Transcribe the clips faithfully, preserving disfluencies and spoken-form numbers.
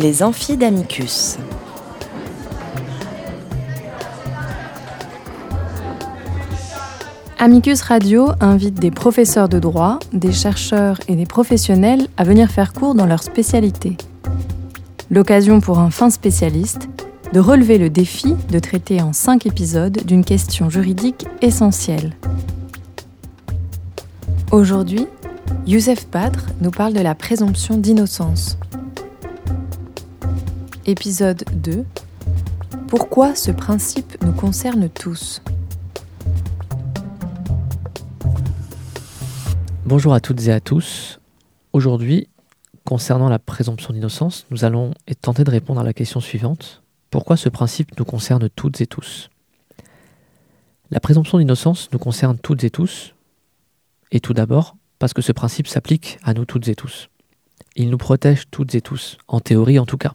Les Amphidamicus. Amicus Radio invite des professeurs de droit, des chercheurs et des professionnels à venir faire cours dans leur spécialité. L'occasion pour un fin spécialiste de relever le défi de traiter en cinq épisodes d'une question juridique essentielle. Aujourd'hui, Youssef Patre nous parle de la présomption d'innocence. Épisode deux. Pourquoi ce principe nous concerne tous ? Bonjour à toutes et à tous. Aujourd'hui, concernant la présomption d'innocence, nous allons tenter de répondre à la question suivante. Pourquoi ce principe nous concerne toutes et tous ? La présomption d'innocence nous concerne toutes et tous, et tout d'abord, parce que ce principe s'applique à nous toutes et tous. Il nous protège toutes et tous, en théorie en tout cas.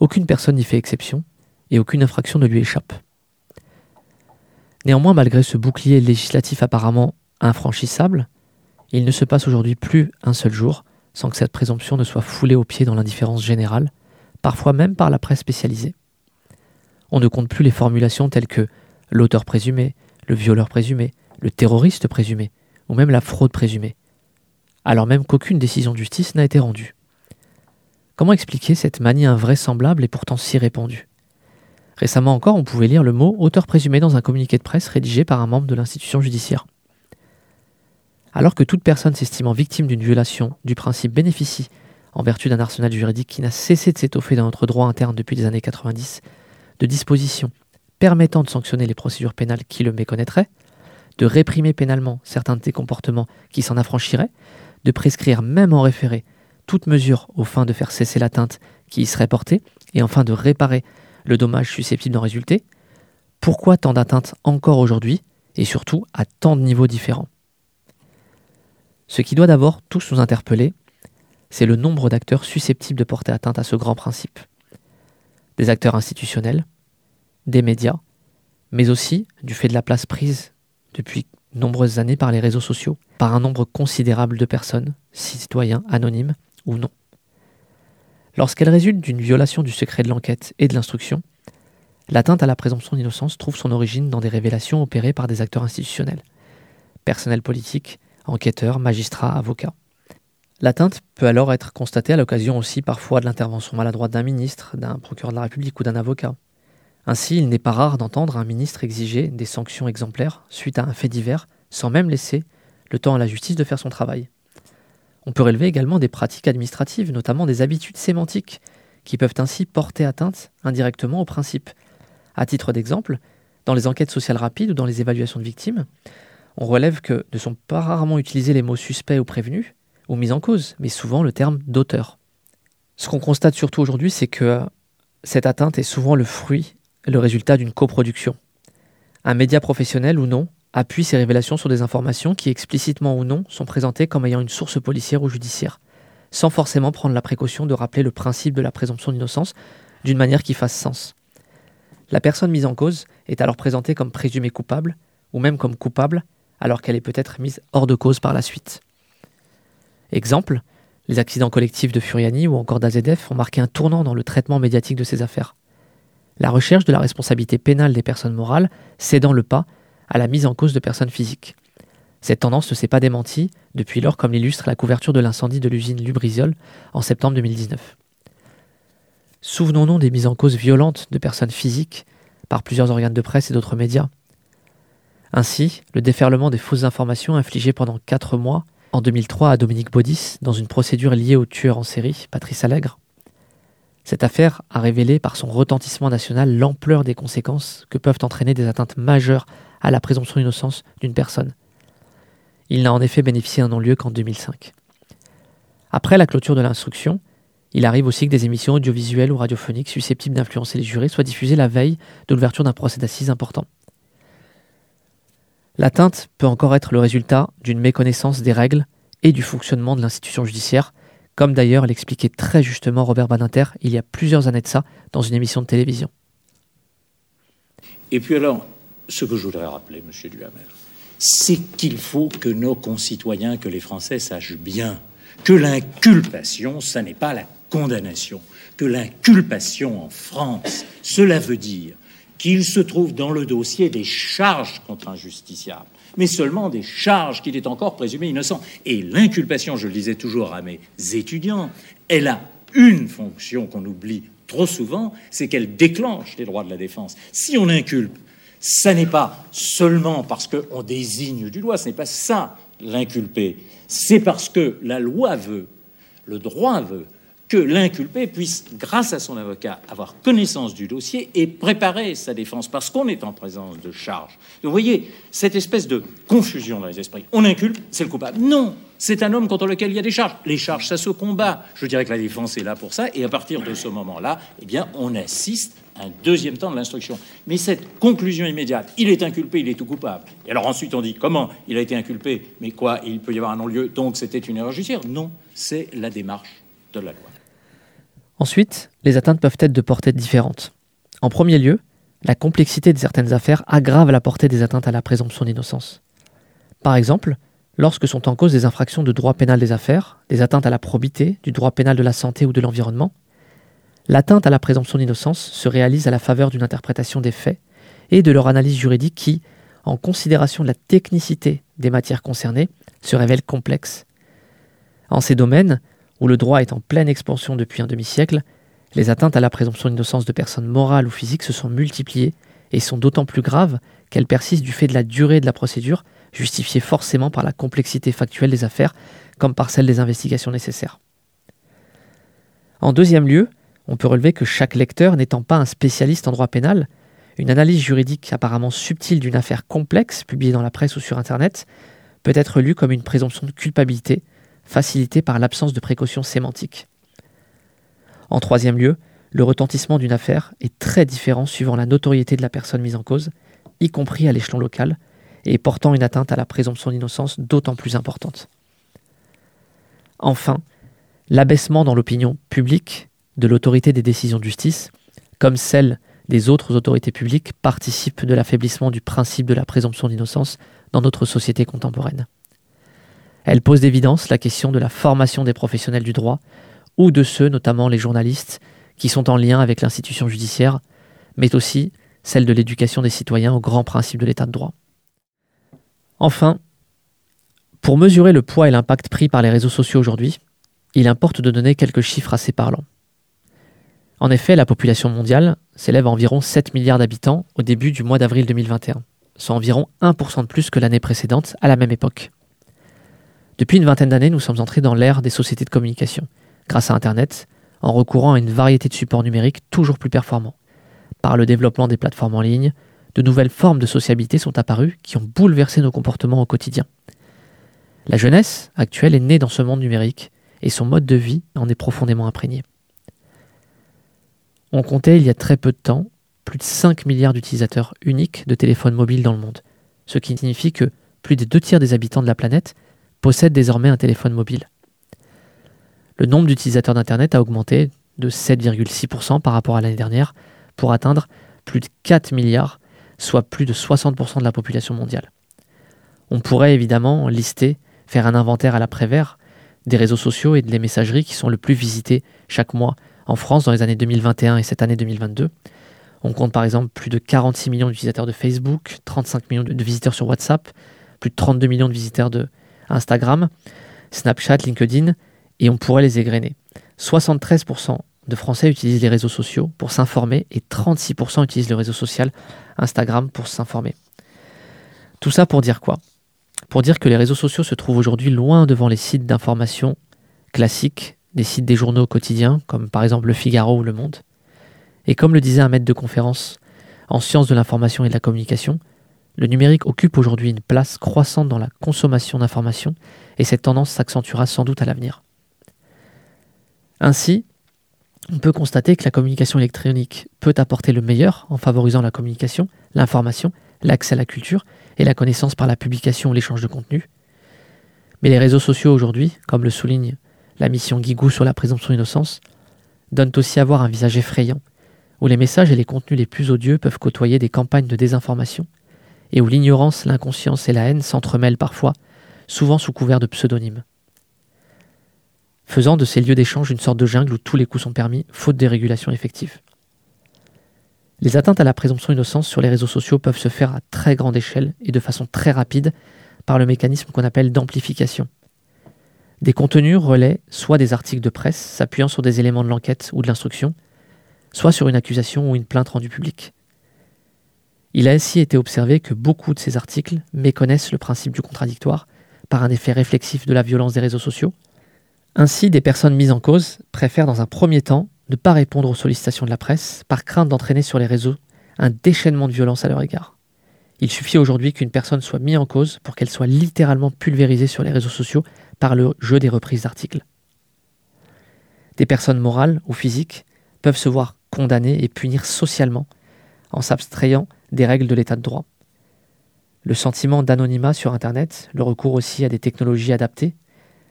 Aucune personne n'y fait exception, et aucune infraction ne lui échappe. Néanmoins, malgré ce bouclier législatif apparemment infranchissable, il ne se passe aujourd'hui plus un seul jour sans que cette présomption ne soit foulée aux pieds dans l'indifférence générale, parfois même par la presse spécialisée. On ne compte plus les formulations telles que l'auteur présumé, le violeur présumé, le terroriste présumé, ou même la fraude présumée, alors même qu'aucune décision de justice n'a été rendue. Comment expliquer cette manie invraisemblable et pourtant si répandue ? Récemment encore, on pouvait lire le mot « auteur présumé » dans un communiqué de presse rédigé par un membre de l'institution judiciaire. Alors que toute personne s'estimant victime d'une violation du principe bénéficie, en vertu d'un arsenal juridique qui n'a cessé de s'étoffer dans notre droit interne depuis les années quatre-vingt-dix, de dispositions permettant de sanctionner les procédures pénales qui le méconnaîtraient, de réprimer pénalement certains des comportements qui s'en affranchiraient, de prescrire même en référé toute mesure aux fins de faire cesser l'atteinte qui y serait portée, et enfin de réparer le dommage susceptible d'en résulter. Pourquoi tant d'atteintes encore aujourd'hui, et surtout à tant de niveaux différents ? Ce qui doit d'abord tous nous interpeller, c'est le nombre d'acteurs susceptibles de porter atteinte à ce grand principe. Des acteurs institutionnels, des médias, mais aussi, du fait de la place prise depuis nombreuses années par les réseaux sociaux, par un nombre considérable de personnes, citoyens, anonymes ou non. Lorsqu'elle résulte d'une violation du secret de l'enquête et de l'instruction, l'atteinte à la présomption d'innocence trouve son origine dans des révélations opérées par des acteurs institutionnels, personnels politiques, enquêteurs, magistrats, avocats. L'atteinte peut alors être constatée à l'occasion aussi parfois de l'intervention maladroite d'un ministre, d'un procureur de la République ou d'un avocat. Ainsi, il n'est pas rare d'entendre un ministre exiger des sanctions exemplaires suite à un fait divers, sans même laisser le temps à la justice de faire son travail. On peut relever également des pratiques administratives, notamment des habitudes sémantiques, qui peuvent ainsi porter atteinte indirectement au principe. À titre d'exemple, dans les enquêtes sociales rapides ou dans les évaluations de victimes, on relève que ne sont pas rarement utilisés les mots suspect ou prévenu, ou mis en cause, mais souvent le terme d'auteur. Ce qu'on constate surtout aujourd'hui, c'est que cette atteinte est souvent le fruit, le résultat d'une coproduction. Un média professionnel ou non appuie ses révélations sur des informations qui, explicitement ou non, sont présentées comme ayant une source policière ou judiciaire, sans forcément prendre la précaution de rappeler le principe de la présomption d'innocence d'une manière qui fasse sens. La personne mise en cause est alors présentée comme présumée coupable, ou même comme coupable, alors qu'elle est peut-être mise hors de cause par la suite. Exemple, les accidents collectifs de Furiani ou encore d'A Z F ont marqué un tournant dans le traitement médiatique de ces affaires. La recherche de la responsabilité pénale des personnes morales cédant le pas à la mise en cause de personnes physiques. Cette tendance ne s'est pas démentie depuis lors, comme l'illustre la couverture de l'incendie de l'usine Lubrizol en septembre deux mille dix-neuf. Souvenons-nous des mises en cause violentes de personnes physiques par plusieurs organes de presse et d'autres médias. Ainsi, le déferlement des fausses informations infligées pendant quatre mois en deux mille trois à Dominique Baudis, dans une procédure liée au tueur en série, Patrice Allègre. Cette affaire a révélé par son retentissement national l'ampleur des conséquences que peuvent entraîner des atteintes majeures à la présomption d'innocence d'une personne. Il n'a en effet bénéficié d'un non-lieu qu'en deux mille cinq. Après la clôture de l'instruction, il arrive aussi que des émissions audiovisuelles ou radiophoniques susceptibles d'influencer les jurés soient diffusées la veille de l'ouverture d'un procès d'assises important. L'atteinte peut encore être le résultat d'une méconnaissance des règles et du fonctionnement de l'institution judiciaire, comme d'ailleurs l'expliquait très justement Robert Badinter il y a plusieurs années de ça dans une émission de télévision. Et puis alors, ce que je voudrais rappeler, monsieur Duhamel, c'est qu'il faut que nos concitoyens, que les Français sachent bien que l'inculpation, ça n'est pas la condamnation, que l'inculpation en France. Cela veut dire qu'il se trouve dans le dossier des charges contre un justiciable, mais seulement des charges qu'il est encore présumé innocent. Et l'inculpation, je le disais toujours à mes étudiants, elle a une fonction qu'on oublie trop souvent, c'est qu'elle déclenche les droits de la défense. Si on inculpe, ça n'est pas seulement parce qu'on désigne du doigt, ce n'est pas ça l'inculpé, c'est parce que la loi veut, le droit veut, que l'inculpé puisse, grâce à son avocat, avoir connaissance du dossier et préparer sa défense, parce qu'on est en présence de charges. Vous voyez, cette espèce de confusion dans les esprits. On inculpe, c'est le coupable. Non, c'est un homme contre lequel il y a des charges. Les charges, ça se combat. Je dirais que la défense est là pour ça, et à partir de ce moment-là, eh bien, on assiste à un deuxième temps de l'instruction. Mais cette conclusion immédiate, il est inculpé, il est tout coupable. Et alors ensuite, on dit, comment il a été inculpé? Mais quoi, il peut y avoir un non-lieu, donc c'était une erreur judiciaire? Non, c'est la démarche de la loi. Ensuite, les atteintes peuvent être de portées différentes. En premier lieu, la complexité de certaines affaires aggrave la portée des atteintes à la présomption d'innocence. Par exemple, lorsque sont en cause des infractions de droit pénal des affaires, des atteintes à la probité, du droit pénal de la santé ou de l'environnement, l'atteinte à la présomption d'innocence se réalise à la faveur d'une interprétation des faits et de leur analyse juridique qui, en considération de la technicité des matières concernées, se révèle complexe. En ces domaines, où le droit est en pleine expansion depuis un demi-siècle, les atteintes à la présomption d'innocence de personnes morales ou physiques se sont multipliées et sont d'autant plus graves qu'elles persistent du fait de la durée de la procédure, justifiée forcément par la complexité factuelle des affaires comme par celle des investigations nécessaires. En deuxième lieu, on peut relever que chaque lecteur n'étant pas un spécialiste en droit pénal, une analyse juridique apparemment subtile d'une affaire complexe publiée dans la presse ou sur Internet peut être lue comme une présomption de culpabilité, facilité par l'absence de précautions sémantiques. En troisième lieu, le retentissement d'une affaire est très différent suivant la notoriété de la personne mise en cause, y compris à l'échelon local, et portant une atteinte à la présomption d'innocence d'autant plus importante. Enfin, l'abaissement dans l'opinion publique de l'autorité des décisions de justice, comme celle des autres autorités publiques, participe de l'affaiblissement du principe de la présomption d'innocence dans notre société contemporaine. Elle pose d'évidence la question de la formation des professionnels du droit ou de ceux, notamment les journalistes, qui sont en lien avec l'institution judiciaire, mais aussi celle de l'éducation des citoyens aux grands principes de l'état de droit. Enfin, pour mesurer le poids et l'impact pris par les réseaux sociaux aujourd'hui, il importe de donner quelques chiffres assez parlants. En effet, la population mondiale s'élève à environ sept milliards d'habitants au début du mois d'avril deux mille vingt et un, soit environ un pour cent de plus que l'année précédente à la même époque. Depuis une vingtaine d'années, nous sommes entrés dans l'ère des sociétés de communication, grâce à Internet, en recourant à une variété de supports numériques toujours plus performants. Par le développement des plateformes en ligne, de nouvelles formes de sociabilité sont apparues qui ont bouleversé nos comportements au quotidien. La jeunesse actuelle est née dans ce monde numérique et son mode de vie en est profondément imprégné. On comptait il y a très peu de temps plus de cinq milliards d'utilisateurs uniques de téléphones mobiles dans le monde, ce qui signifie que plus des deux tiers des habitants de la planète possède désormais un téléphone mobile. Le nombre d'utilisateurs d'Internet a augmenté de sept virgule six pour cent par rapport à l'année dernière pour atteindre plus de quatre milliards, soit plus de soixante pour cent de la population mondiale. On pourrait évidemment lister, faire un inventaire à l'après-vert des réseaux sociaux et des messageries qui sont le plus visités chaque mois en France dans les années deux mille vingt et un et cette année deux mille vingt-deux. On compte par exemple plus de quarante-six millions d'utilisateurs de Facebook, trente-cinq millions de visiteurs sur WhatsApp, plus de trente-deux millions de visiteurs de Instagram, Snapchat, LinkedIn, et on pourrait les égrener. soixante-treize pour cent de Français utilisent les réseaux sociaux pour s'informer et trente-six pour cent utilisent le réseau social Instagram pour s'informer. Tout ça pour dire quoi ? Pour dire que les réseaux sociaux se trouvent aujourd'hui loin devant les sites d'information classiques, des sites des journaux quotidiens, comme par exemple Le Figaro ou Le Monde. Et comme le disait un maître de conférence en sciences de l'information et de la communication, le numérique occupe aujourd'hui une place croissante dans la consommation d'informations et cette tendance s'accentuera sans doute à l'avenir. Ainsi, on peut constater que la communication électronique peut apporter le meilleur en favorisant la communication, l'information, l'accès à la culture et la connaissance par la publication ou l'échange de contenu. Mais les réseaux sociaux aujourd'hui, comme le souligne la mission Guigou sur la présomption d'innocence, donnent aussi à voir un visage effrayant, où les messages et les contenus les plus odieux peuvent côtoyer des campagnes de désinformation, et où l'ignorance, l'inconscience et la haine s'entremêlent parfois, souvent sous couvert de pseudonymes. faisant de ces lieux d'échange une sorte de jungle où tous les coups sont permis, faute de régulation effective. Les atteintes à la présomption d'innocence sur les réseaux sociaux peuvent se faire à très grande échelle et de façon très rapide par le mécanisme qu'on appelle d'amplification. Des contenus relaient soit des articles de presse s'appuyant sur des éléments de l'enquête ou de l'instruction, soit sur une accusation ou une plainte rendue publique. Il a ainsi été observé que beaucoup de ces articles méconnaissent le principe du contradictoire par un effet réflexif de la violence des réseaux sociaux. Ainsi, des personnes mises en cause préfèrent dans un premier temps ne pas répondre aux sollicitations de la presse par crainte d'entraîner sur les réseaux un déchaînement de violence à leur égard. Il suffit aujourd'hui qu'une personne soit mise en cause pour qu'elle soit littéralement pulvérisée sur les réseaux sociaux par le jeu des reprises d'articles. Des personnes morales ou physiques peuvent se voir condamnées et punir socialement en s'abstrayant des règles de l'état de droit. Le sentiment d'anonymat sur Internet, le recours aussi à des technologies adaptées,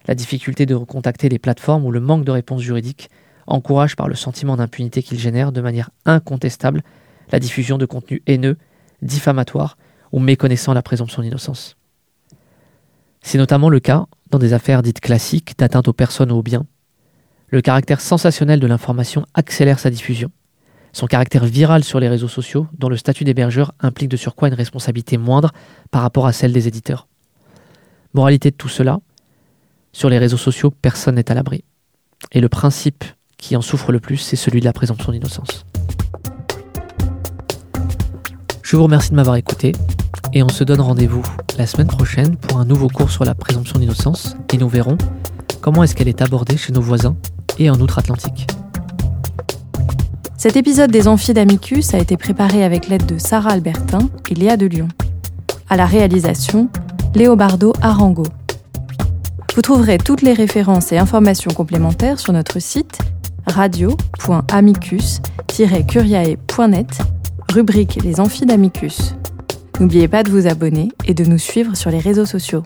la difficulté de recontacter les plateformes ou le manque de réponse juridique encourage par le sentiment d'impunité qu'il génère de manière incontestable la diffusion de contenus haineux, diffamatoires ou méconnaissant la présomption d'innocence. C'est notamment le cas dans des affaires dites classiques d'atteinte aux personnes ou aux biens. Le caractère sensationnel de l'information accélère sa diffusion. Son caractère viral sur les réseaux sociaux, dont le statut d'hébergeur implique de surcroît une responsabilité moindre par rapport à celle des éditeurs. Moralité de tout cela, sur les réseaux sociaux, personne n'est à l'abri. Et le principe qui en souffre le plus, c'est celui de la présomption d'innocence. Je vous remercie de m'avoir écouté et on se donne rendez-vous la semaine prochaine pour un nouveau cours sur la présomption d'innocence et nous verrons comment est-ce qu'elle est abordée chez nos voisins et en outre-Atlantique. Cet épisode des Amphidamicus a été préparé avec l'aide de Sarah Albertin et Léa de Lyon. À la réalisation, Léobardo Arango. Vous trouverez toutes les références et informations complémentaires sur notre site radio point amicus tiret curiae point net, rubrique Les Amphidamicus. N'oubliez pas de vous abonner et de nous suivre sur les réseaux sociaux.